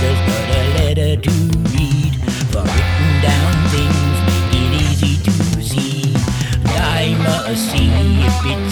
There's but a letter to read, for written down things make it easy to see. I must see if it's